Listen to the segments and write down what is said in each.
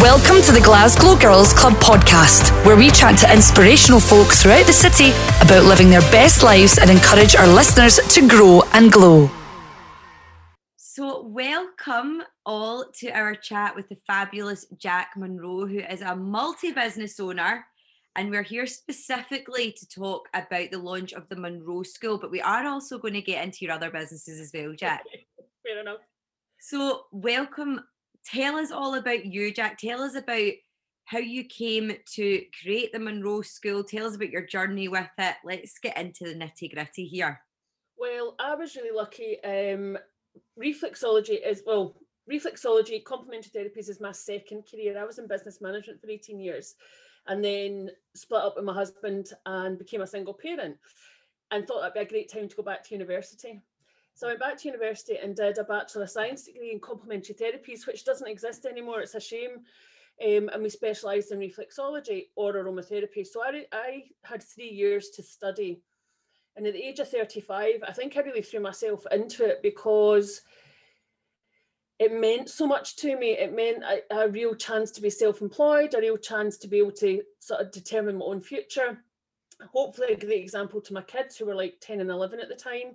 Welcome to the Glasgow Girls Club podcast, where we chat to inspirational folk throughout the city about living their best lives and encourage our listeners to grow and glow. So welcome all to our chat with the fabulous Jack Monroe, who is a multi-business owner, and we're here specifically to talk about the launch of the Monroe School, but we are also going to get into your other businesses as well, Jack. Fair enough. So welcome. Tell us all about you, Jack. Tell us about how you came to create the Monroe School. Tell us about your journey with it. Let's get into the nitty-gritty here. Well, I was really lucky. Reflexology, complementary therapies is my second career. I was in business management for 18 years and then split up with my husband and became a single parent and thought that'd be a great time to go back to university. So I went back to university and did a Bachelor of Science degree in complementary therapies, which doesn't exist anymore. It's a shame. And we specialised in reflexology or aromatherapy. So I had 3 years to study. And at the age of 35, I think I really threw myself into it because it meant so much to me. It meant a real chance to be self-employed, a real chance to be able to sort of determine my own future. Hopefully a great example to my kids who were like 10 and 11 at the time.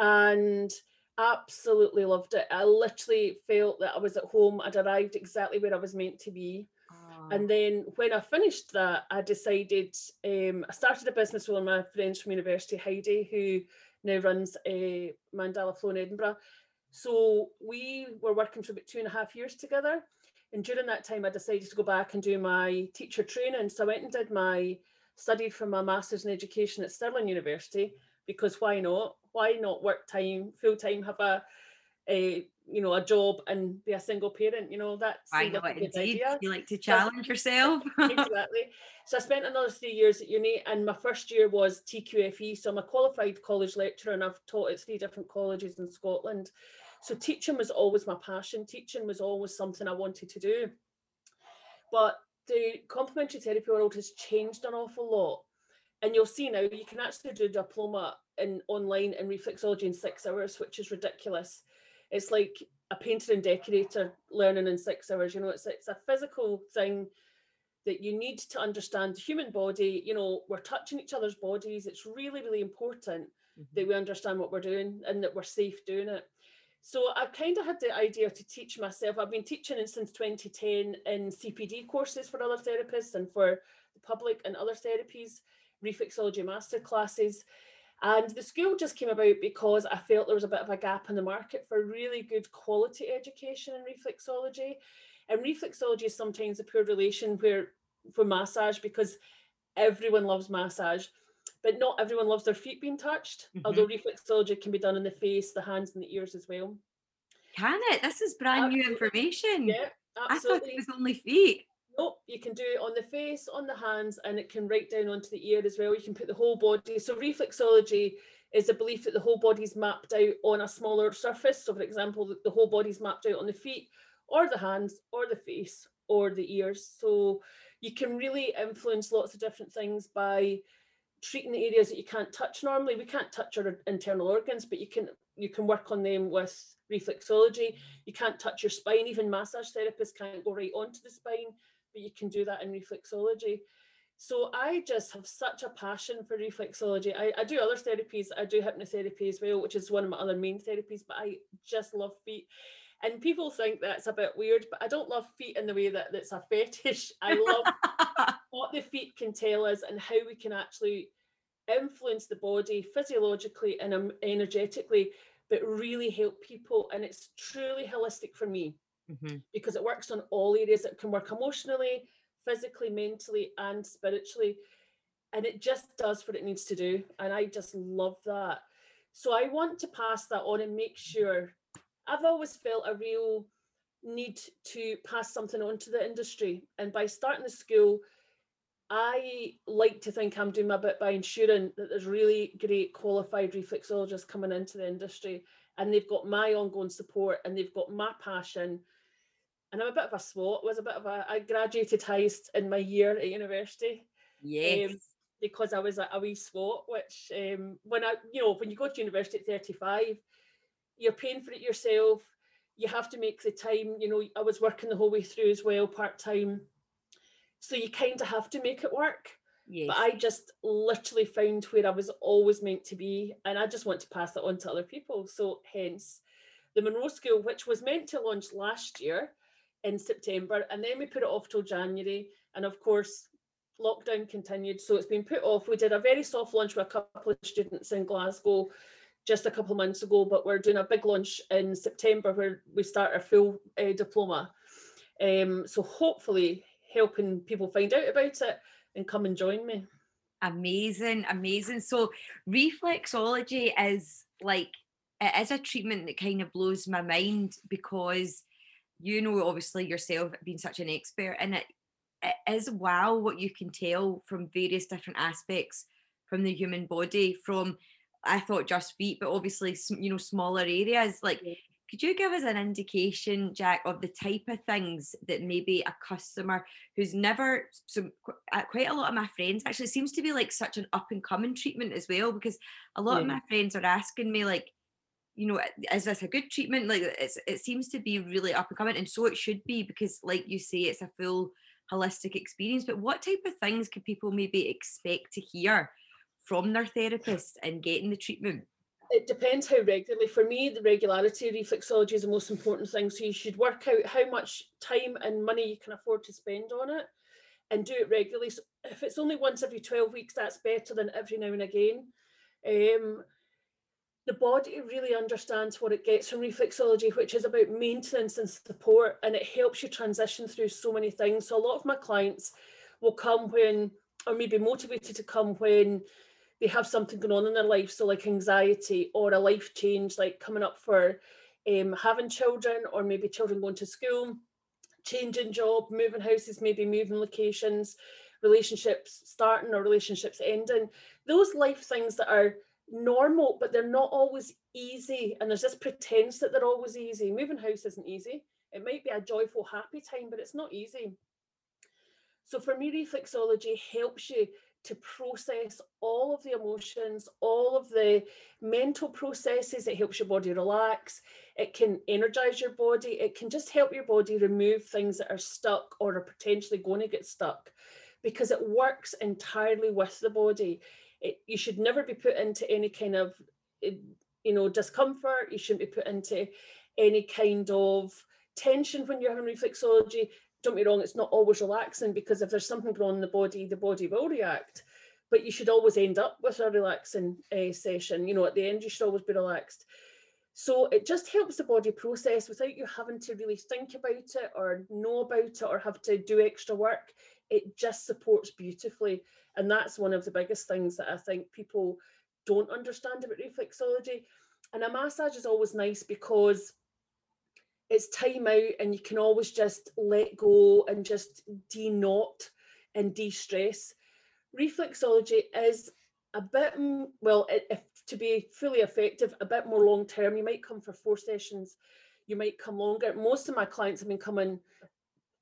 And absolutely loved it. I literally felt that I was at home. I'd arrived exactly where I was meant to be. Aww. And then when I finished that, I decided, I started a business with one of my friends from university, Heidi, who now runs Mandala Flow in Edinburgh. So we were working for about 2.5 years together. And during that time, I decided to go back and do my teacher training. So I went and studied for my Master's in Education at Stirling University, because why not? Why not work time, full time, have a job and be a single parent? You know, that's a good idea. You like to challenge yourself. Exactly. So I spent another 3 years at uni, and my first year was TQFE. So I'm a qualified college lecturer, and I've taught at 3 different colleges in Scotland. So teaching was always my passion. Teaching was always something I wanted to do. But the complementary therapy world has changed an awful lot. And you'll see now you can actually do a diploma online in reflexology in 6 hours, which is ridiculous. It's like a painter and decorator learning in 6 hours. You know, it's a physical thing that you need to understand the human body. You know, we're touching each other's bodies. It's really, really important that we understand what we're doing and that we're safe doing it. So I kind of had the idea to teach myself. I've been teaching since 2010 in CPD courses for other therapists and for the public and other therapies, reflexology masterclasses. And the school just came about because I felt there was a bit of a gap in the market for really good quality education in reflexology. And reflexology is sometimes a poor relation for massage, because everyone loves massage, but not everyone loves their feet being touched. Mm-hmm. Although reflexology can be done in the face, the hands and the ears as well. Can it? This is brand new information. Yeah, absolutely. I thought it was only feet. Oh, you can do it on the face, on the hands, and it can right down onto the ear as well. You can put the whole body. So reflexology is a belief that the whole body's mapped out on a smaller surface. So for example, the whole body's mapped out on the feet or the hands or the face or the ears. So you can really influence lots of different things by treating the areas that you can't touch normally. We can't touch our internal organs, but you can work on them with reflexology. You can't touch your spine. Even massage therapists can't go right onto the spine. But you can do that in reflexology. So I just have such a passion for reflexology. I do other therapies. I do hypnotherapy as well, which is one of my other main therapies, but I just love feet. And people think that's a bit weird, but I don't love feet in the way that's a fetish. I love what the feet can tell us and how we can actually influence the body physiologically and energetically, but really help people. And it's truly holistic for me. Mm-hmm. Because it works on all areas. It can work emotionally, physically, mentally, and spiritually. And it just does what it needs to do. And I just love that. So I want to pass that on and make sure. I've always felt a real need to pass something on to the industry. And by starting the school, I like to think I'm doing my bit by ensuring that there's really great qualified reflexologists coming into the industry. And they've got my ongoing support and they've got my passion. And I'm a bit of a swot. I graduated highest in my year at university. Yes. Because I was a wee swot, which when you go to university at 35, you're paying for it yourself. you have to make the time. You know, I was working the whole way through as well, part-time. So you kind of have to make it work. Yes. But I just literally found where I was always meant to be, and I just want to pass that on to other people. So hence the Monroe School, which was meant to launch last year in September, and then we put it off till January, and of course lockdown continued, so it's been put off. We did a very soft launch with a couple of students in Glasgow just a couple of months ago, but we're doing a big launch in September where we start our full diploma. So hopefully helping people find out about it and come and join me. Amazing, amazing. So reflexology is like, it is a treatment that kind of blows my mind, because you know, obviously yourself being such an expert in it, it is wow what you can tell from various different aspects from the human body, from, I thought just feet, but obviously, you know, smaller areas. Like, could you give us an indication, Jack, of the type of things that maybe a customer who's never, so quite a lot of my friends, actually seems to be like such an up and coming treatment as well, because a lot of my friends are asking me like, you know, is this a good treatment? Like, it seems to be really up and coming, and so it should be, because like you say, it's a full holistic experience. But what type of things can people maybe expect to hear from their therapist in getting the treatment? It depends how regularly. For me, the regularity of reflexology is the most important thing. So you should work out how much time and money you can afford to spend on it and do it regularly. So if it's only once every 12 weeks, that's better than every now and again. The body really understands what it gets from reflexology, which is about maintenance and support, and it helps you transition through so many things. So a lot of my clients will come when, or maybe motivated to come when they have something going on in their life, so like anxiety or a life change, like coming up for having children, or maybe children going to school, changing job, moving houses, maybe moving locations, relationships starting or relationships ending. Those life things that are normal, but they're not always easy, and there's this pretense that they're always easy. Moving house isn't easy. It might be a joyful, happy time, but it's not easy. So for me, reflexology helps you to process all of the emotions, all of the mental processes. It helps your body relax, it can energize your body, it can just help your body remove things that are stuck or are potentially going to get stuck, because it works entirely with the body. You should never be put into any kind of, you know, discomfort. You shouldn't be put into any kind of tension when you're having reflexology. Don't be wrong, it's not always relaxing, because if there's something going on in the body will react. But you should always end up with a relaxing session. You know, at the end, you should always be relaxed. So it just helps the body process without you having to really think about it or know about it or have to do extra work. It just supports beautifully. And that's one of the biggest things that I think people don't understand about reflexology. And a massage is always nice, because it's time out and you can always just let go and just de-knot and de-stress. Reflexology is a bit, well, if to be fully effective, a bit more long-term. You might come for 4 sessions, you might come longer. Most of my clients have been coming,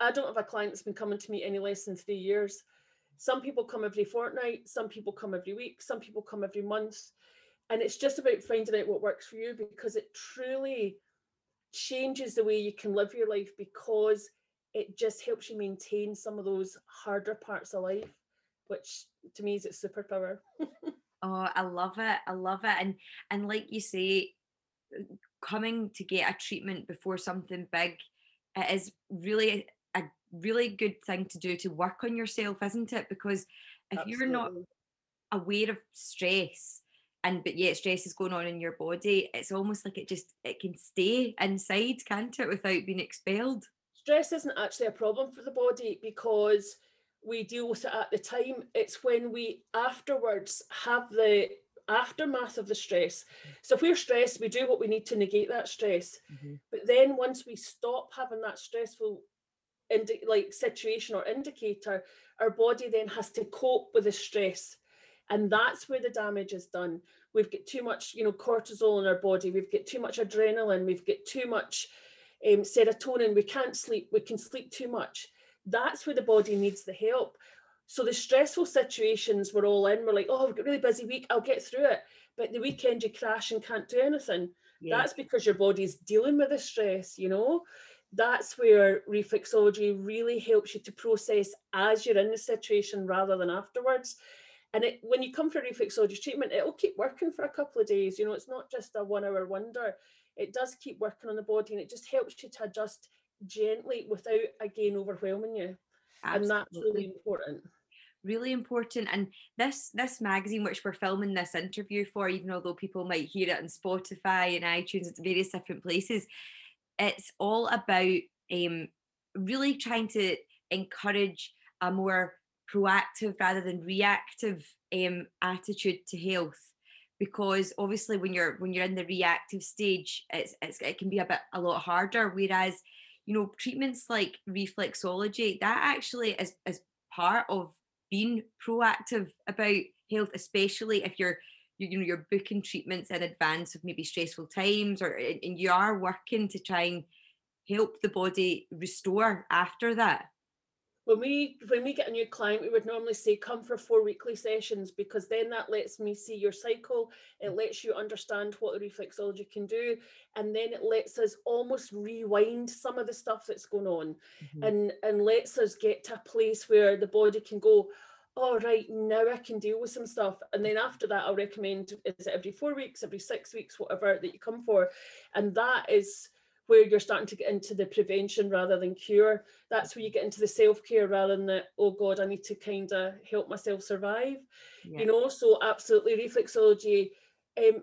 I don't have a client that's been coming to me any less than 3 years. Some people come every fortnight, some people come every week, some people come every month. And it's just about finding out what works for you, because it truly changes the way you can live your life, because it just helps you maintain some of those harder parts of life, which to me is its superpower. Oh, I love it. I love it. And like you say, coming to get a treatment before something big, it is really a really good thing to do, to work on yourself, isn't it? Because if Absolutely. You're not aware of stress, but yet stress is going on in your body, it's almost like it can stay inside, can't it, without being expelled? Stress isn't actually a problem for the body, because we deal with it at the time. It's when we afterwards have the aftermath of the stress. So if we're stressed, we do what we need to negate that stress. Mm-hmm. But then once we stop having that stressful situation or indicator, our body then has to cope with the stress, and that's where the damage is done. We've got too much, you know, cortisol in our body, we've got too much adrenaline, we've got too much serotonin, we can't sleep, we can sleep too much. That's where the body needs the help. So the stressful situations we're all in, we're like, oh, I've got a really busy week, I'll get through it. But the weekend you crash and can't do anything. Yeah. That's because your body's dealing with the stress, you know. That's where reflexology really helps you to process as you're in the situation rather than afterwards. And it, when you come for reflexology treatment, it'll keep working for a couple of days. You know, it's not just a 1 hour wonder. It does keep working on the body, and it just helps you to adjust gently without, again, overwhelming you. Absolutely. And that's really important. Really important. And this magazine, which we're filming this interview for, even although people might hear it on Spotify and iTunes and various different places, it's all about really trying to encourage a more proactive rather than reactive attitude to health, because obviously when you're in the reactive stage, it can be a lot harder. Whereas, you know, treatments like reflexology, that actually is part of being proactive about health, especially if you're booking treatments in advance of maybe stressful times, or and you are working to try and help the body restore after that. When we get a new client, we would normally say, come for 4 weekly sessions, because then that lets me see your cycle. It lets you understand what reflexology can do. And then it lets us almost rewind some of the stuff that's going on, mm-hmm. and lets us get to a place where the body can go, all right, now I can deal with some stuff. And then after that, I'll recommend, is it every 4 weeks, every 6 weeks, whatever that you come for. And that is where you're starting to get into the prevention rather than cure. That's where you get into the self-care rather than the, oh God, I need to kind of help myself survive. Yeah. You know, so absolutely reflexology,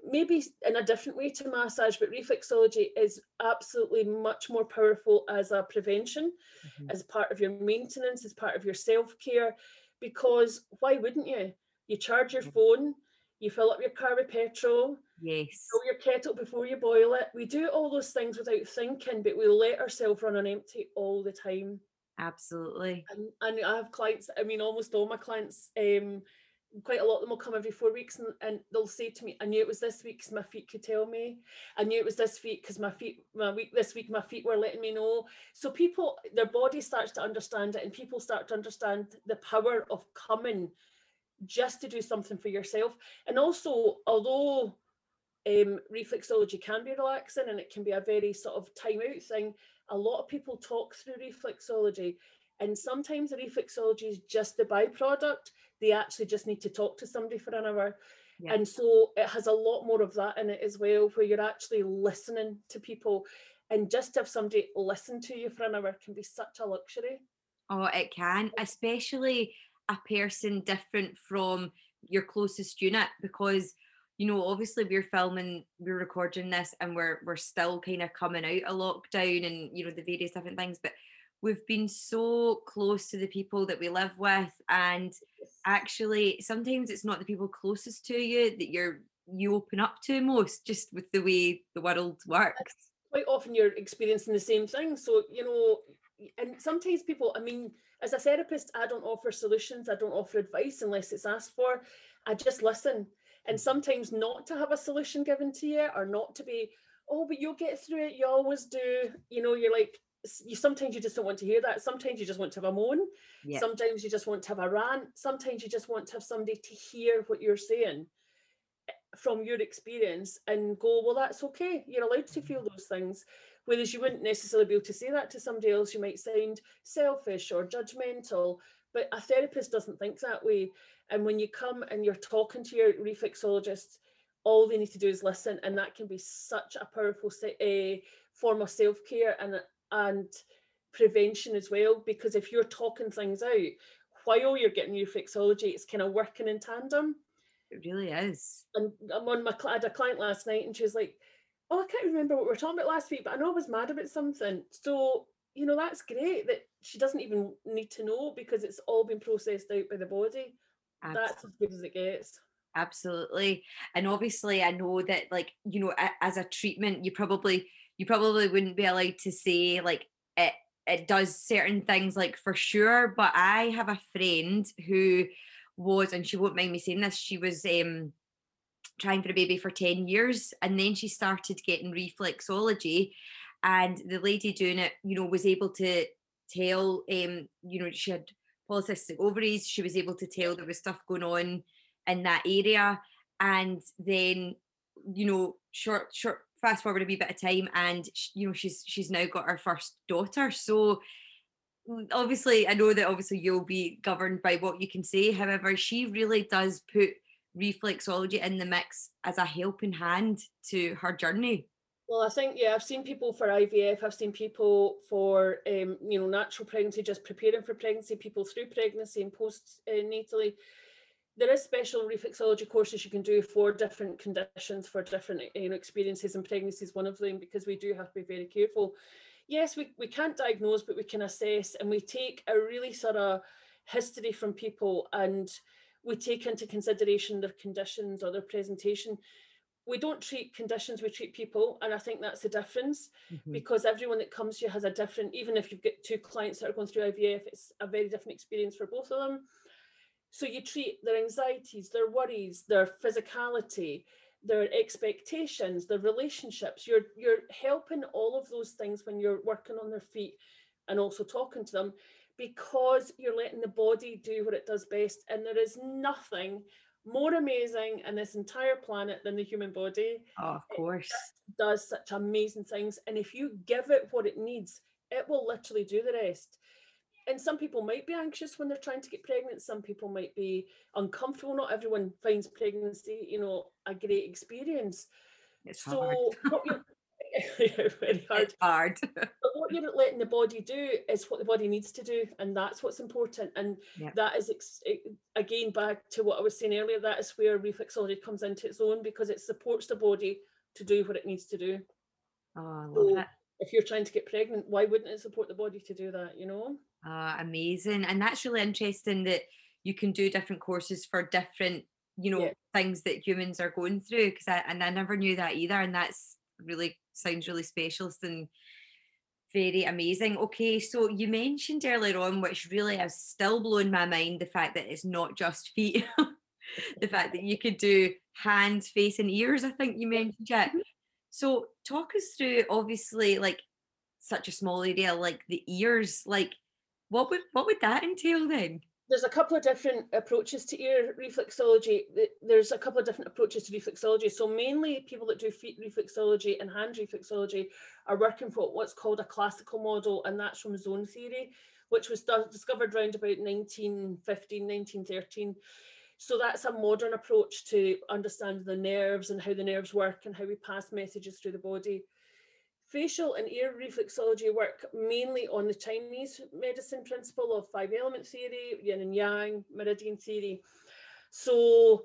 maybe in a different way to massage, but reflexology is absolutely much more powerful as a prevention, mm-hmm. as part of your maintenance, as part of your self-care, because why wouldn't you? You charge your phone, you fill up your car with petrol, yes, fill your kettle before you boil it. We do all those things without thinking, but we let ourselves run on empty all the time. Absolutely. And I have clients, I mean, almost all my clients, quite a lot of them will come every 4 weeks, and they'll say to me, I knew it was this week because my feet could tell me. I knew it was this week because my feet were letting me know. So people, their body starts to understand it, and people start to understand the power of coming just to do something for yourself. And also, although reflexology can be relaxing and it can be a very sort of time out thing, a lot of people talk through reflexology, and sometimes the reflexology is just the byproduct. They actually just need to talk to somebody for an hour. Yeah. And so it has a lot more of that in it as well, where you're actually listening to people, and just to have somebody listen to you for an hour can be such a luxury. Oh, it can, especially a person different from your closest unit, because, you know, obviously we're recording this, and we're still kind of coming out of lockdown and, you know, the various different things, but we've been so close to the people that we live with, and actually sometimes it's not the people closest to you that you open up to most, just with the way the world works. Quite often you're experiencing the same thing, so, you know. And sometimes people, I mean, as a therapist, I don't offer solutions, I don't offer advice unless it's asked for. I just listen. And sometimes not to have a solution given to you, or not to be, oh, but you'll get through it, you always do. You know, you're like, sometimes you just don't want to hear that. Sometimes you just want to have a moan. Yeah. Sometimes you just want to have a rant. Sometimes you just want to have somebody to hear what you're saying from your experience and go, well, that's okay. You're allowed to feel those things. Whereas you wouldn't necessarily be able to say that to somebody else. You might sound selfish or judgmental, but a therapist doesn't think that way. And when you come and you're talking to your reflexologist, all they need to do is listen. And that can be such a powerful form of self-care and prevention as well, because if you're talking things out while you're getting reflexology, it's kind of working in tandem. It really is. And I had a client last night, and she was like, oh, I can't remember what we were talking about last week, but I know I was mad about something. So, you know, that's great that she doesn't even need to know, because it's all been processed out by the body. Absolutely. That's as good as it gets. Absolutely. And obviously I know that, like, you know, as a treatment, you probably wouldn't be allowed to say, like, it does certain things, like, for sure. But I have a friend who was, and she won't mind me saying this, she was trying for a baby for 10 years, and then she started getting reflexology, and the lady doing it, you know, was able to tell, you know, she had polycystic ovaries, she was able to tell there was stuff going on in that area. And then, you know, short fast forward a wee bit of time, and you know, she's now got her first daughter. So obviously, I know that obviously you'll be governed by what you can say. However, she really does put reflexology in the mix as a helping hand to her journey. Well, I think, yeah, I've seen people for IVF, I've seen people for, you know, natural pregnancy, just preparing for pregnancy, people through pregnancy and postnatally. There is special reflexology courses you can do for different conditions, for different, you know, experiences, and pregnancy is one of them, because we do have to be very careful. Yes, we can't diagnose, but we can assess, and we take a really sort of history from people, and we take into consideration their conditions or their presentation. We don't treat conditions, we treat people, and I think that's the difference, mm-hmm. because everyone that comes to you has a different, even if you've got two clients that are going through IVF, it's a very different experience for both of them. So you treat their anxieties, their worries, their physicality, their expectations, their relationships. You're helping all of those things when you're working on their feet and also talking to them, because you're letting the body do what it does best. And there is nothing more amazing in this entire planet than the human body. Oh, of course. It does such amazing things. And if you give it what it needs, it will literally do the rest. And some people might be anxious when they're trying to get pregnant. Some people might be uncomfortable. Not everyone finds pregnancy, you know, a great experience. It's so hard. Very hard. It's hard. But what you're letting the body do is what the body needs to do, and that's what's important. And yep. that is, again, back to what I was saying earlier, that is where reflexology comes into its own, because it supports the body to do what it needs to do. Oh, I love that. If you're trying to get pregnant, why wouldn't it support the body to do that, you know? Amazing. And that's really interesting that you can do different courses for different, you know, yeah. things that humans are going through, because I never knew that either, and that's really sounds really specialist and very amazing. Okay, so you mentioned earlier on, which really has still blown my mind, the fact that it's not just feet, the fact that you could do hands, face and ears, I think you mentioned, Jack. So talk us through, obviously, like such a small area like the ears, like what would that entail then? There's a couple of different approaches to ear reflexology. So mainly people that do feet reflexology and hand reflexology are working for what's called a classical model, and that's from zone theory, which was discovered around about 1915, 1913. So that's a modern approach to understanding the nerves and how the nerves work and how we pass messages through the body. Facial and ear reflexology work mainly on the Chinese medicine principle of five element theory, yin and yang, meridian theory. So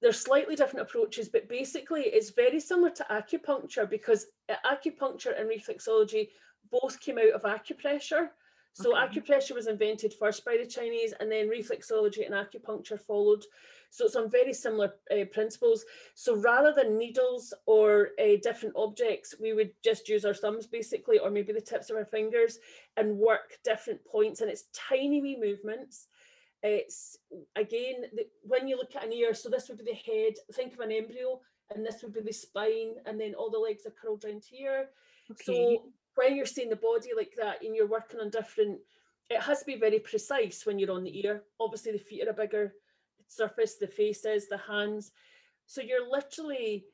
they're slightly different approaches, but basically it's very similar to acupuncture, because acupuncture and reflexology both came out of acupressure. So okay. Acupressure was invented first by the Chinese, and then reflexology and acupuncture followed. So it's on very similar principles. So rather than needles or different objects, we would just use our thumbs basically, or maybe the tips of our fingers, and work different points. And it's tiny wee movements. It's again, when you look at an ear, so this would be the head, think of an embryo, and this would be the spine, and then all the legs are curled around here. Okay. So when you're seeing the body like that and you're working on different, it has to be very precise when you're on the ear. Obviously the feet are a bigger surface, the faces, the hands. So you're literally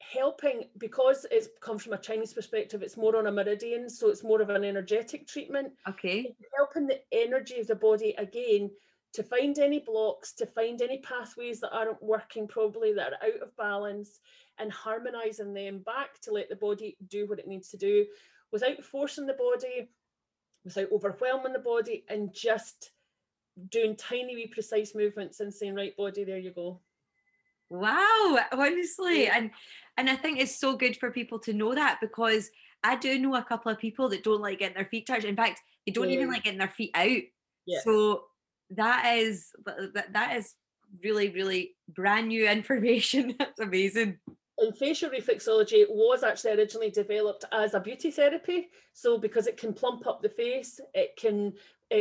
helping, because it's come from a Chinese perspective, it's more on a meridian, so it's more of an energetic treatment. Okay. It's helping the energy of the body again to find any blocks, to find any pathways that aren't working probably, that are out of balance, and harmonizing them back to let the body do what it needs to do without forcing the body, without overwhelming the body, and just doing tiny wee precise movements and saying, right body, there you go. Wow, honestly, yeah. and I think it's so good for people to know that, because I do know a couple of people that don't like getting their feet touched. In fact, they don't yeah. even like getting their feet out. Yeah. So that is really, really brand new information. That's amazing. And facial reflexology was actually originally developed as a beauty therapy. So because it can plump up the face, it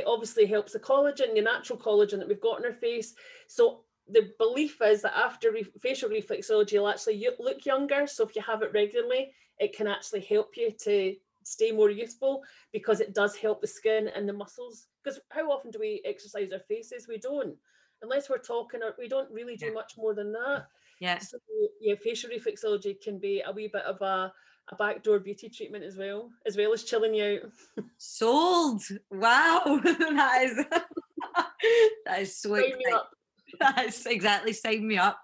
obviously helps the collagen, the natural collagen that we've got in our face. So the belief is that after facial reflexology, you'll actually look younger. So if you have it regularly, it can actually help you to stay more youthful, because it does help the skin and the muscles. Because how often do we exercise our faces? We don't. unless we're talking, we don't really do much more than that. Yeah. So yeah, facial reflexology can be a wee bit of a backdoor beauty treatment as well as chilling you out. Sold! Wow, that is so exciting. That's exactly, sign me up.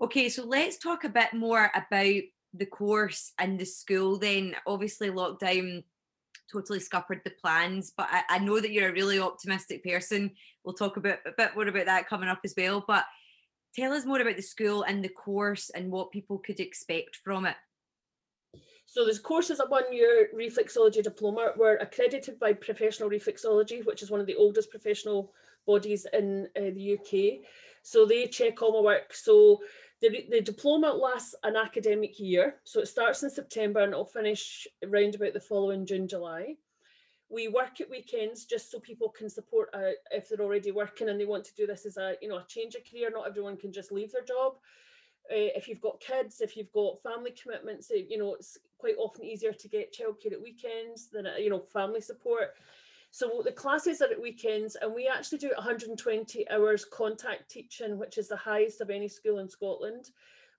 Okay, so let's talk a bit more about the course and the school then. Obviously lockdown totally scuppered the plans, but I know that you're a really optimistic person. We'll talk a bit more about that coming up as well, but tell us more about the school and the course and what people could expect from it. So this course is a one-year reflexology diploma. We're accredited by Professional Reflexology, which is one of the oldest professional bodies in the UK. So they check all my work. So the diploma lasts an academic year. So it starts in September and it'll finish around about the following June, July. We work at weekends just so people can support if they're already working and they want to do this as a change of career. Not everyone can just leave their job. If you've got kids, if you've got family commitments, it's quite often easier to get childcare at weekends than family support. So the classes are at weekends, and we actually do 120 hours contact teaching, which is the highest of any school in Scotland.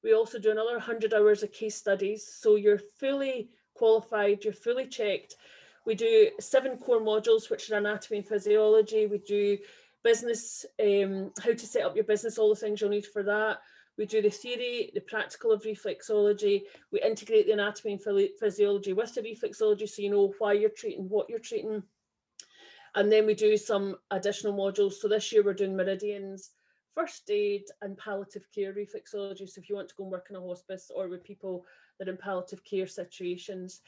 We also do another 100 hours of case studies, so you're fully qualified, you're fully checked. We do 7 core modules, which are anatomy and physiology. We do business, how to set up your business, all the things you'll need for that. We do the theory, the practical of reflexology. We integrate the anatomy and physiology with the reflexology, so you know why you're treating, what you're treating. And then we do some additional modules. So this year we're doing meridians, first aid and palliative care reflexology. So if you want to go and work in a hospice or with people that are in palliative care situations.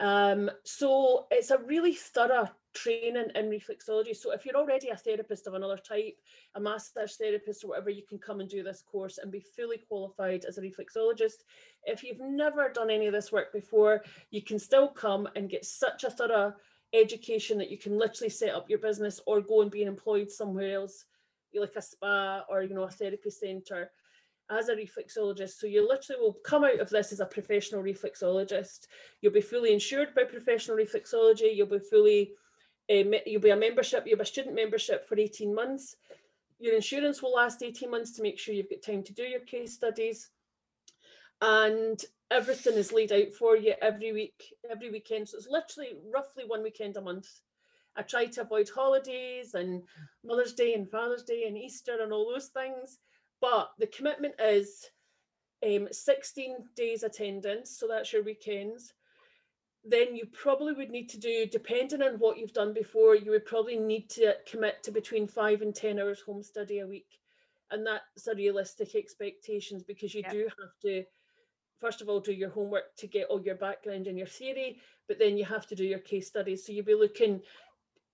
So it's a really thorough training in reflexology. So if you're already a therapist of another type, a massage therapist or whatever, you can come and do this course and be fully qualified as a reflexologist. If you've never done any of this work before, you can still come and get such a thorough education that you can literally set up your business or go and be employed somewhere else, like a spa or a therapy centre, as a reflexologist. So you literally will come out of this as a professional reflexologist. You'll be fully insured by Professional Reflexology. You'll be fully, you'll be a student membership for 18 months. Your insurance will last 18 months to make sure you've got time to do your case studies. And everything is laid out for you every week, every weekend. So it's literally roughly one weekend a month. I try to avoid holidays and Mother's Day and Father's Day and Easter and all those things. But the commitment is 16 days attendance, so that's your weekends. Then you probably would need to do, depending on what you've done before, you would probably need to commit to between 5 and 10 hours home study a week. And that's a realistic expectations, because you do have to, first of all, do your homework to get all your background and your theory, but then you have to do your case studies. So you'll be looking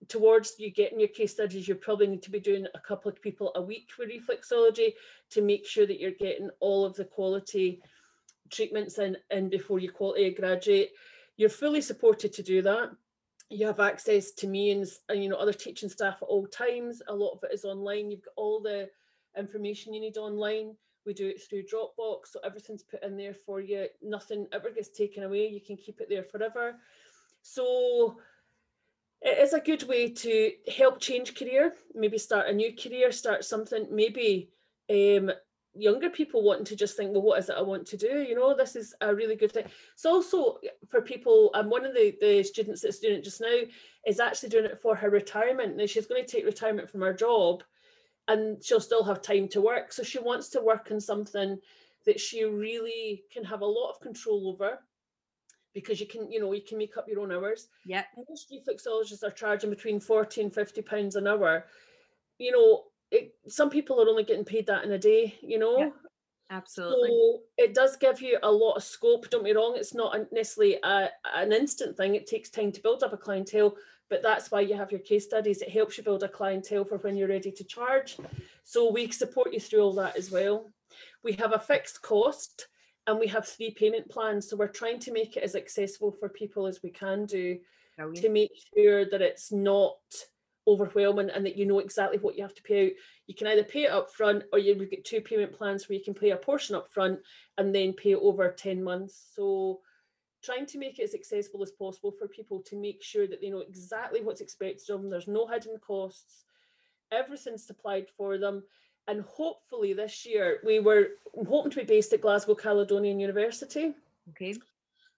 towards you getting your case studies. You probably need to be doing a couple of people a week with reflexology to make sure that you're getting all of the quality treatments in before you graduate. You're fully supported to do that. You have access to me and other teaching staff at all times. A lot of it is online. You've got all the information you need online. We do it through Dropbox, so everything's put in there for you. Nothing ever gets taken away. You can keep it there forever. So it is a good way to help change career, maybe start a new career, start something, maybe younger people wanting to just think, well, what is it I want to do? This is a really good thing. It's also for people, and one of the students that's doing it just now is actually doing it for her retirement. Now, she's going to take retirement from her job and she'll still have time to work. So she wants to work on something that she really can have a lot of control over, because you can, you can make up your own hours. Yeah. Most reflexologists are charging between £40 and £50 an hour. Some people are only getting paid that in a day, Yeah, absolutely. So it does give you a lot of scope. Don't be wrong, it's not necessarily an instant thing. It takes time to build up a clientele, but that's why you have your case studies. It helps you build a clientele for when you're ready to charge. So we support you through all that as well. We have a fixed cost, and we have 3 payment plans. So we're trying to make it as accessible for people as we can do. Brilliant. To make sure that it's not overwhelming and that you know exactly what you have to pay out. You can either pay it up front, or you get 2 payment plans where you can pay a portion up front and then pay it over 10 months. So trying to make it as accessible as possible for people, to make sure that they know exactly what's expected of them. There's no hidden costs. Everything's supplied for them. And hopefully this year, we were hoping to be based at Glasgow Caledonian University. Okay.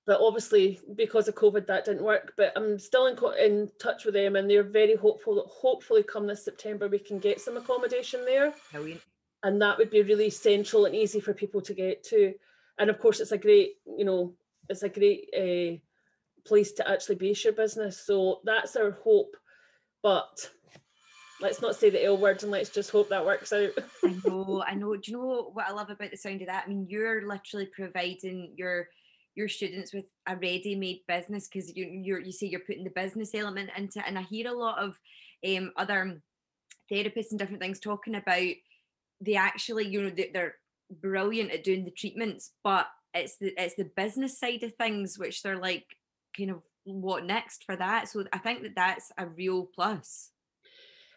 But obviously, because of COVID, that didn't work. But I'm still in touch with them, and they're very hopeful that hopefully come this September, we can get some accommodation there. Brilliant. And that would be really central and easy for people to get to. And of course, it's a great, you know, it's a great place to actually base your business. So that's our hope. But let's not say the L word, and let's just hope that works out. I know. Do you know what I love about the sound of that? I mean, you're literally providing your students with a ready-made business, because you say you're putting the business element into it. And I hear a lot of other therapists and different things talking about they actually, you know, they're brilliant at doing the treatments, but it's the business side of things which they're like, kind of, what next for that? So I think that's a real plus.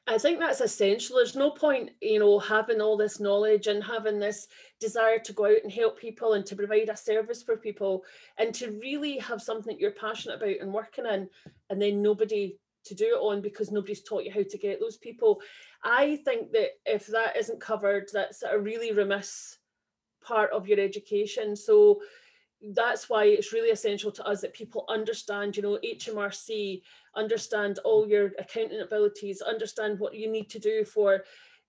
I think that's essential. There's no point, you know, having all this knowledge and having this desire to go out and help people and to provide a service for people and to really have something that you're passionate about and working in, and then nobody to do it on because nobody's taught you how to get those people. I think that if that isn't covered, that's a really remiss part of your education. So that's why it's really essential to us that people understand, you know, HMRC, understand all your accounting abilities, understand what you need to do for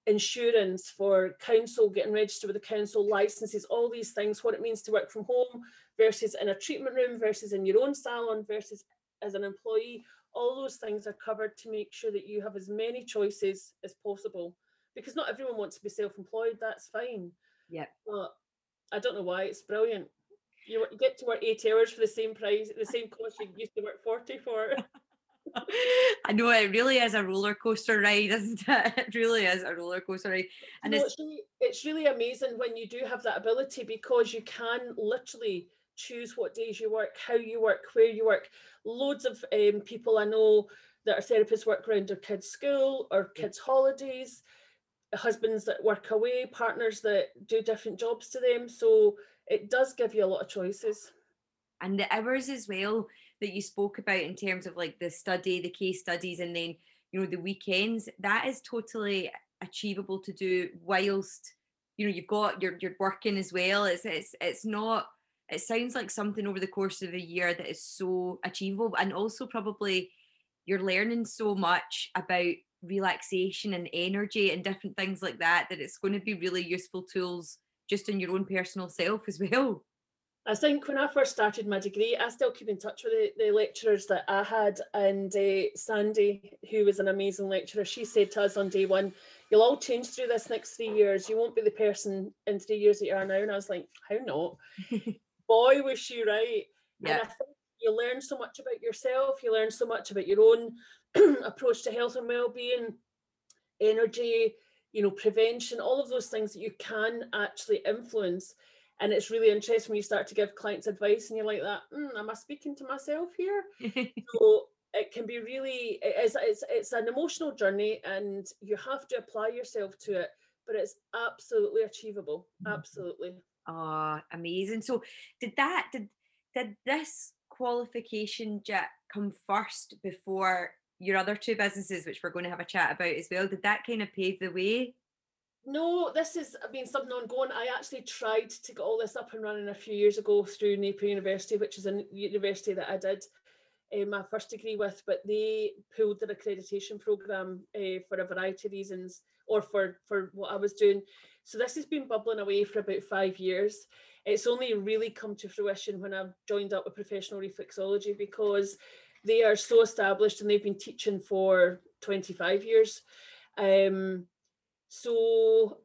insurance, for council, getting registered with the council, licenses, all these things, what it means to work from home versus in a treatment room versus in your own salon versus as an employee. All those things are covered to make sure that you have as many choices as possible, because not everyone wants to be self-employed. That's fine. Yeah. But I don't know why it's brilliant. You get to work 8 hours for the same price, the same cost you used to work 40 for. I know, it really is a roller coaster ride, isn't it? It really is a roller coaster ride. And you know, it's really amazing when you do have that ability, because you can literally choose what days you work, how you work, where you work. Loads of people I know that are therapists work around their kids' school or kids' holidays, husbands that work away, partners that do different jobs to them. So it does give you a lot of choices. And the hours as well that you spoke about in terms of like the study, the case studies, and then, you know, the weekends, that is totally achievable to do whilst, you know, you've got you're working as well. It's not, it sounds like something over the course of a year that is so achievable. And also probably you're learning so much about relaxation and energy and different things like that, that it's going to be really useful tools just in your own personal self as well. I think when I first started my degree, I still keep in touch with the lecturers that I had, and Sandy, who was an amazing lecturer, she said to us on day one, you'll all change through this next 3 years. You won't be the person in 3 years that you are now. And I was like, how not? Boy, was she right. Yeah. And I think you learn so much about yourself. You learn so much about your own approach to health and well-being, energy, you know, prevention, all of those things that you can actually influence. And it's really interesting when you start to give clients advice and you're like that, am I speaking to myself here? So it can be really, it's an emotional journey, and you have to apply yourself to it, but it's absolutely achievable. Absolutely. Ah, oh, amazing. So did this qualification, Jack, come first before your other two businesses, which we're going to have a chat about as well? Did that kind of pave the way? No, this is, I mean, something ongoing. I actually tried to get all this up and running a few years ago through Napier University, which is a university that I did my first degree with, but they pulled their accreditation programme for a variety of reasons, or for what I was doing. So this has been bubbling away for about 5 years. It's only really come to fruition when I've joined up with Professional Reflexology, because they are so established and they've been teaching for 25 years. So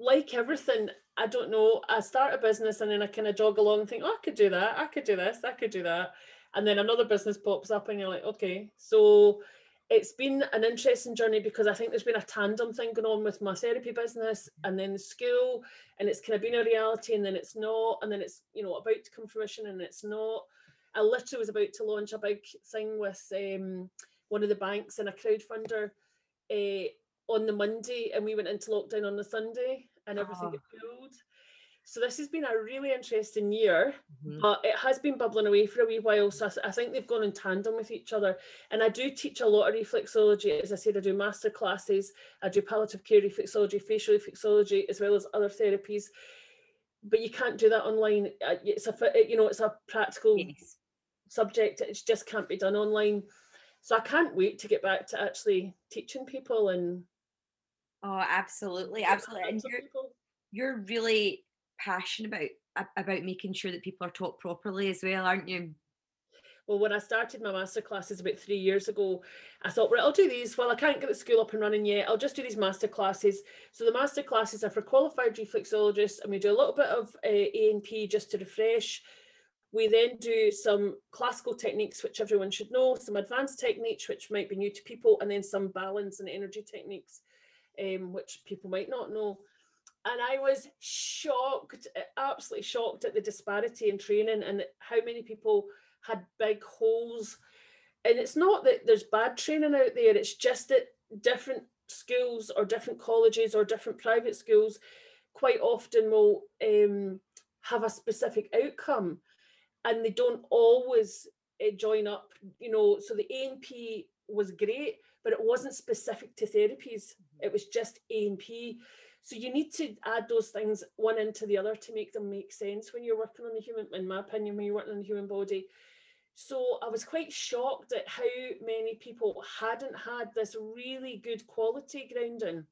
like everything, I don't know, I start a business and then I kind of jog along and think, oh, I could do that, I could do this, I could do that. And then another business pops up and you're like, okay. So it's been an interesting journey, because I think there's been a tandem thing going on with my therapy business and then the school, and it's kind of been a reality and then it's not, and then it's, you know, about to come to fruition and it's not. I literally was about to launch a big thing with one of the banks and a crowdfunder on the Monday, and we went into lockdown on the Sunday, and everything got pulled. So this has been a really interesting year, but it has been bubbling away for a wee while. So I think they've gone in tandem with each other. And I do teach a lot of reflexology. As I said, I do master classes, I do palliative care reflexology, facial reflexology, as well as other therapies. But you can't do that online. It's a, you know, it's a practical subject. It just can't be done online. So I can't wait to get back to actually teaching people. And oh, absolutely, absolutely. And you're really passionate about making sure that people are taught properly as well, aren't you? Well, when I started my master classes about 3 years ago, I thought, right, I'll do these. Well, I can't get the school up and running yet. I'll just do these master classes. So the master classes are for qualified reflexologists, and we do a little bit of A&P just to refresh. We then do some classical techniques, which everyone should know, some advanced techniques, which might be new to people, and then some balance and energy techniques, which people might not know. And I was shocked, absolutely shocked at the disparity in training and how many people had big holes. And it's not that there's bad training out there, it's just that different schools or different colleges or different private schools quite often will have a specific outcome. And they don't always join up, you know. So the A&P was great, but it wasn't specific to therapies. It was just A&P. So you need to add those things one into the other to make them make sense when you're working on the human, in my opinion, when you're working on the human body. So I was quite shocked at how many people hadn't had this really good quality grounding.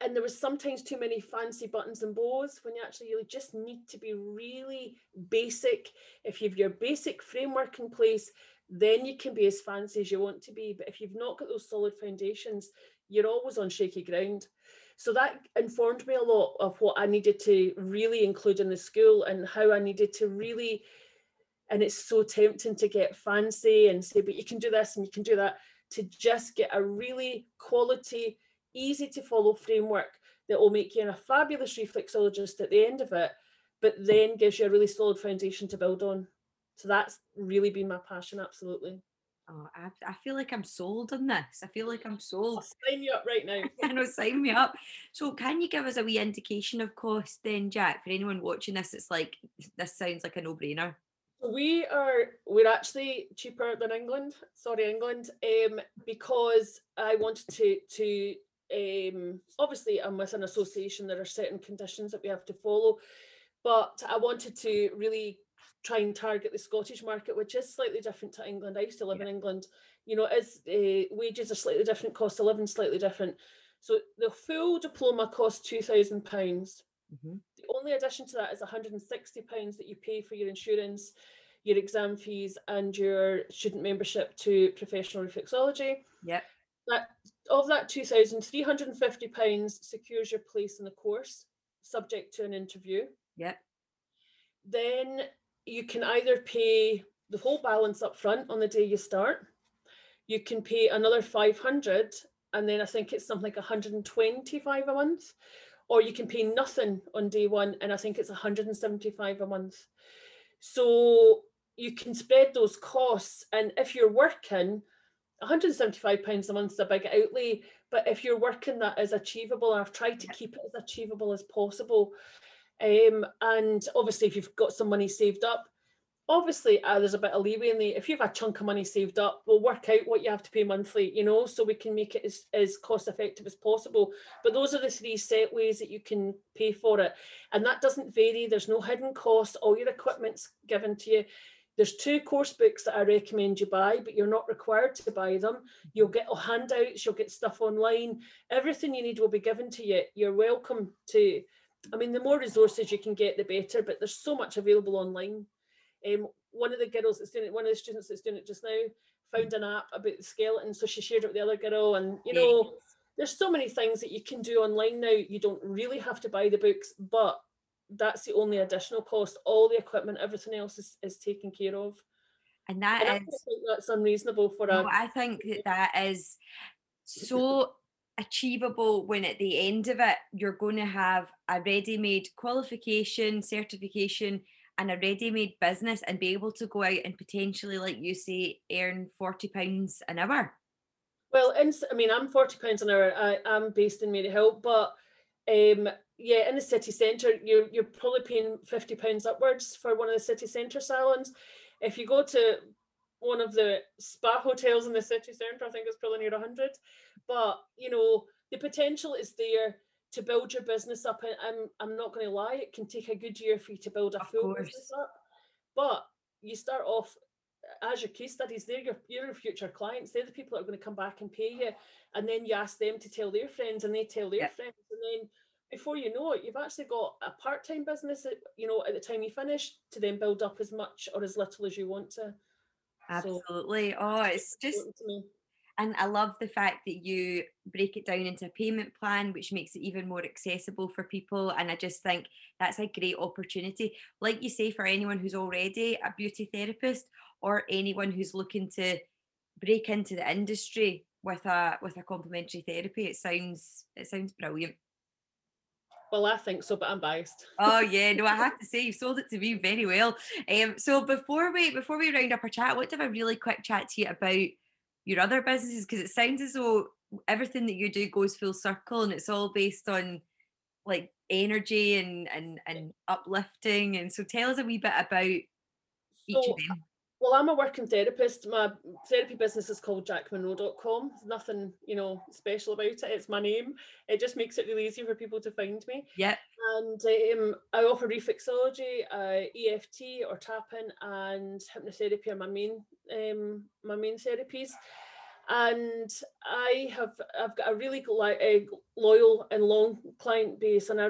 And there was sometimes too many fancy buttons and bows when you actually, you just need to be really basic. If you've your basic framework in place, then you can be as fancy as you want to be. But if you've not got those solid foundations, you're always on shaky ground. So that informed me a lot of what I needed to really include in the school and how I needed to really, and it's so tempting to get fancy and say, but you can do this and you can do that, to just get a really quality, easy to follow framework that will make you a fabulous reflexologist at the end of it, but then gives you a really solid foundation to build on. So that's really been my passion, absolutely. Oh, I feel like I'm sold on this. I feel like I'm sold. I'll sign you up right now. I know, sign me up. So can you give us a wee indication of cost then, Jack, for anyone watching this? It's like, this sounds like a no-brainer. We're actually cheaper than England. Sorry, England. Because I wanted to obviously I'm with an association, there are certain conditions that we have to follow, but I wanted to really try and target the Scottish market, which is slightly different to England. I used to live in England, you know, wages are slightly different, cost of living slightly different. So the full diploma costs £2,000. The only addition to that is £160 that you pay for your insurance, your exam fees, and your student membership to Professional Reflexology. Yeah. That, of that £2,000, £350 secures your place in the course, subject to an interview. Yeah. Then you can either pay the whole balance up front on the day you start. You can pay another £500, and then I think it's something like £125 a month, or you can pay nothing on day one, and I think it's £175 a month. So you can spread those costs, and if you're working, £175 a month is a big outlay, but if you're working, that is achievable. I've tried to keep it as achievable as possible. And obviously, if you've got some money saved up, obviously there's a bit of leeway in there. If you've a chunk of money saved up, we'll work out what you have to pay monthly, you know, so we can make it as cost effective as possible. But those are the three set ways that you can pay for it. And that doesn't vary. There's no hidden cost. All your equipment's given to you. There's two course books that I recommend you buy, but you're not required to buy them. You'll get handouts, you'll get stuff online. Everything you need will be given to you. You're welcome to, I mean, the more resources you can get, the better, but there's so much available online. One of the girls that's doing it, one of the students that's doing it just now, found an app about the skeleton, so she shared it with the other girl. And, you know, there's so many things that you can do online now. You don't really have to buy the books, but that's the only additional cost. All the equipment, everything else is taken care of. And I don't think that's unreasonable for us. No, I think that is so achievable when at the end of it, you're going to have a ready-made qualification, certification, and a ready-made business, and be able to go out and potentially, like you say, earn £40 an hour. Well, I mean, I'm £40 an hour. I'm based in Maryhill, but Yeah, in the city centre, you're probably paying £50 upwards for one of the city centre salons. If you go to one of the spa hotels in the city centre, I think it's probably near 100. But, you know, the potential is there to build your business up. And I'm not going to lie, it can take a good year for you to build a full business up. But you start off as your case studies, they're your future clients. They're the people that are going to come back and pay you. And then you ask them to tell their friends, and they tell their friends. And then before you know it, you've actually got a part-time business, you know, at the time you finish, to then build up as much or as little as you want to. Absolutely. So, oh, it's just, and I love the fact that you break it down into a payment plan, which makes it even more accessible for people. And I just think that's a great opportunity. Like you say, for anyone who's already a beauty therapist or anyone who's looking to break into the industry with a complementary therapy, it sounds brilliant. Well, I think so, but I'm biased. Oh yeah, no, I have to say you've sold it to me very well. So before we round up our chat, I want to have a really quick chat to you about your other businesses, because it sounds as though everything that you do goes full circle, and it's all based on like energy and uplifting. And so tell us a wee bit about each of them. Well, I'm a working therapist. My therapy business is called jackmonroe.com. There's nothing, you know, special about it. It's my name. It just makes it really easy for people to find me. Yeah. And I offer reflexology, EFT or tapping, and hypnotherapy are my main therapies. And I've got a really loyal and long client base, and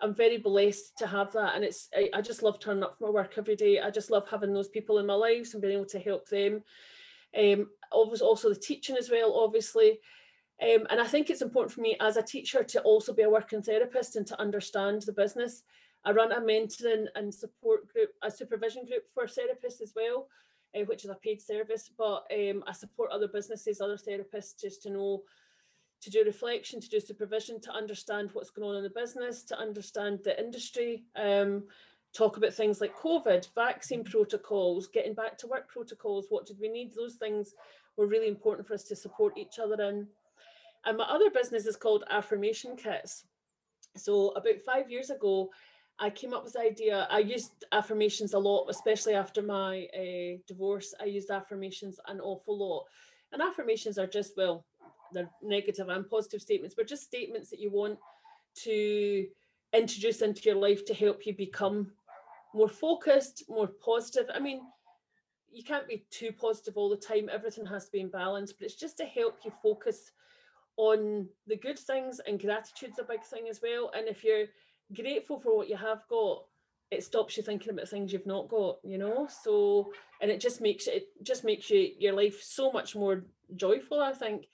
I'm very blessed to have that, and I just love turning up for my work every day. I just love having those people in my lives and being able to help them. Obviously, also the teaching as well, obviously. And I think it's important for me as a teacher to also be a working therapist and to understand the business. I run a mentoring and support group, a supervision group for therapists as well, which is a paid service, but I support other businesses, other therapists, just to know, to do reflection, to do supervision, to understand what's going on in the business, to understand the industry, talk about things like COVID, vaccine protocols, getting back to work protocols, what did we need? Those things were really important for us to support each other in. And my other business is called Affirmation Kits. So about 5 years ago, I came up with the idea. I used affirmations a lot, especially after my divorce. I used affirmations an awful lot. And affirmations are just, well, they're negative and positive statements, but just statements that you want to introduce into your life to help you become more focused, more positive. I mean, you can't be too positive all the time. Everything has to be in balance, but it's just to help you focus on the good things, and gratitude's a big thing as well. And if you're grateful for what you have got, it stops you thinking about things you've not got, you know. So, and it just makes your life so much more joyful, I think.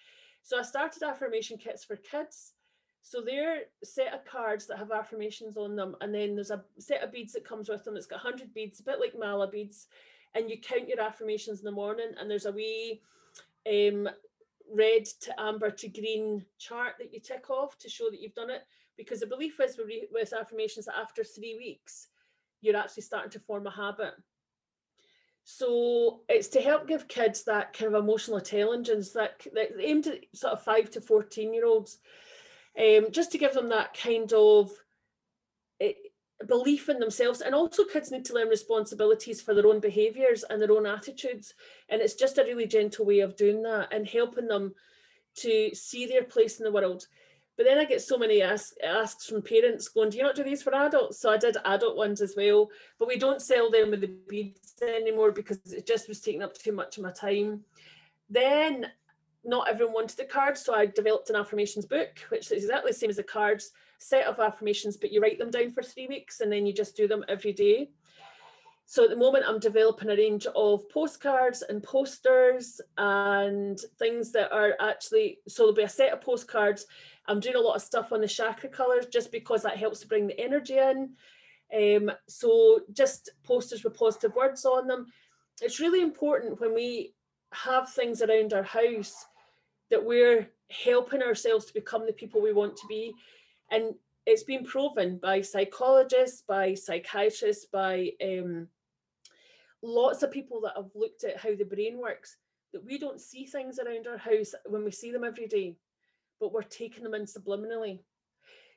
So I started Affirmation Kits for kids. So they're a set of cards that have affirmations on them. And then there's a set of beads that comes with them. It's got 100 beads, a bit like mala beads. And you count your affirmations in the morning. And there's a wee red to amber to green chart that you tick off to show that you've done it. Because the belief is with affirmations that after 3 weeks, you're actually starting to form a habit. So it's to help give kids that kind of emotional intelligence that aimed at sort of 5 to 14-year-olds, just to give them that kind of belief in themselves. And also kids need to learn responsibilities for their own behaviours and their own attitudes. And it's just a really gentle way of doing that and helping them to see their place in the world. But then I get so many asks from parents going, do you not do these for adults? So I did adult ones as well, but we don't sell them with the beads anymore because it just was taking up too much of my time. Then not everyone wanted the cards, so I developed an affirmations book, which is exactly the same as the cards, set of affirmations, but you write them down for 3 weeks and then you just do them every day. So at the moment I'm developing a range of postcards and posters and things that are actually, so there'll be a set of postcards. I'm doing a lot of stuff on the chakra colours just because that helps to bring the energy in. So just posters with positive words on them. It's really important when we have things around our house that we're helping ourselves to become the people we want to be. And it's been proven by psychologists, by psychiatrists, by lots of people that have looked at how the brain works, that we don't see things around our house when we see them every day, but we're taking them in subliminally.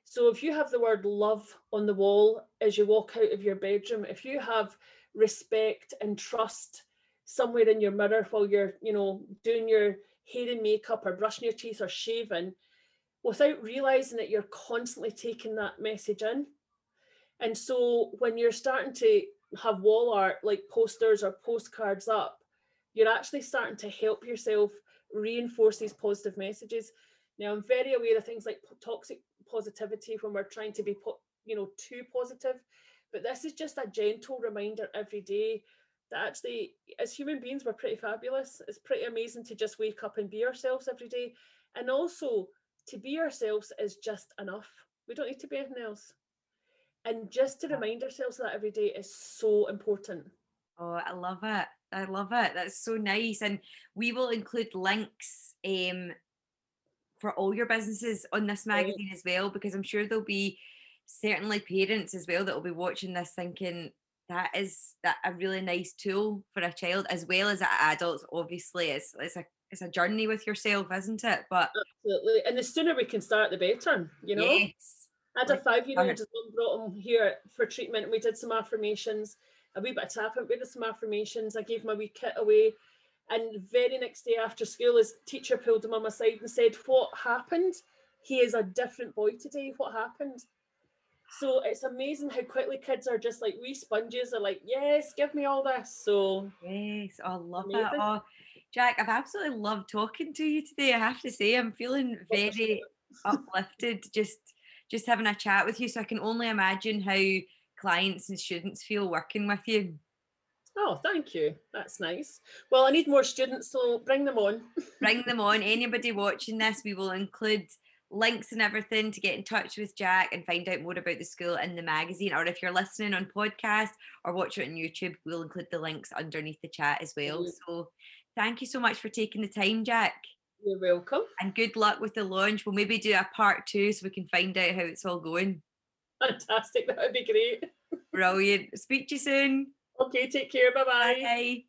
So if you have the word love on the wall as you walk out of your bedroom, if you have respect and trust somewhere in your mirror while you're, you know, doing your hair and makeup or brushing your teeth or shaving, without realizing it, you're constantly taking that message in. And so when you're starting to have wall art like posters or postcards up, you're actually starting to help yourself reinforce these positive messages. Now, I'm very aware of things like toxic positivity when we're trying to be, you know, too positive, but this is just a gentle reminder every day that actually, as human beings, we're pretty fabulous. It's pretty amazing to just wake up and be ourselves every day. And also, to be ourselves is just enough. We don't need to be anything else. And just to remind ourselves of that every day is so important. Oh, I love it. I love it. That's so nice. And we will include links for all your businesses on this magazine as well, because I'm sure there'll be certainly parents as well that will be watching this thinking, that is that a really nice tool for a child as well as adults. Obviously, it's a journey with yourself, isn't it? But absolutely, and the sooner we can start, the better. You know, yes. I had a 5-year-old brought him here for treatment, and we did some affirmations, a wee bit of tapping. We did some affirmations. I gave my wee kit away, and the very next day after school, his teacher pulled him on my side and said, "What happened? He is a different boy today. What happened?" So it's amazing how quickly kids are just like wee sponges. They're like, yes, give me all this. So yes, I love that. Oh, Jack, I've absolutely loved talking to you today. I have to say, I'm feeling very uplifted just having a chat with you. So I can only imagine how clients and students feel working with you. Oh, thank you. That's nice. Well, I need more students, so bring them on. Bring them on. Anybody watching this, we will include links and everything to get in touch with Jack and find out more about the school and the magazine. Or if you're listening on podcast or watch it on YouTube, we'll include the links underneath the chat as well. So thank you so much for taking the time, Jack. You're welcome. And good luck with the launch. We'll maybe do a part 2 so we can find out how it's all going. Fantastic. That would be great. Brilliant. Speak to you soon. Okay, take care. Bye-bye. Bye.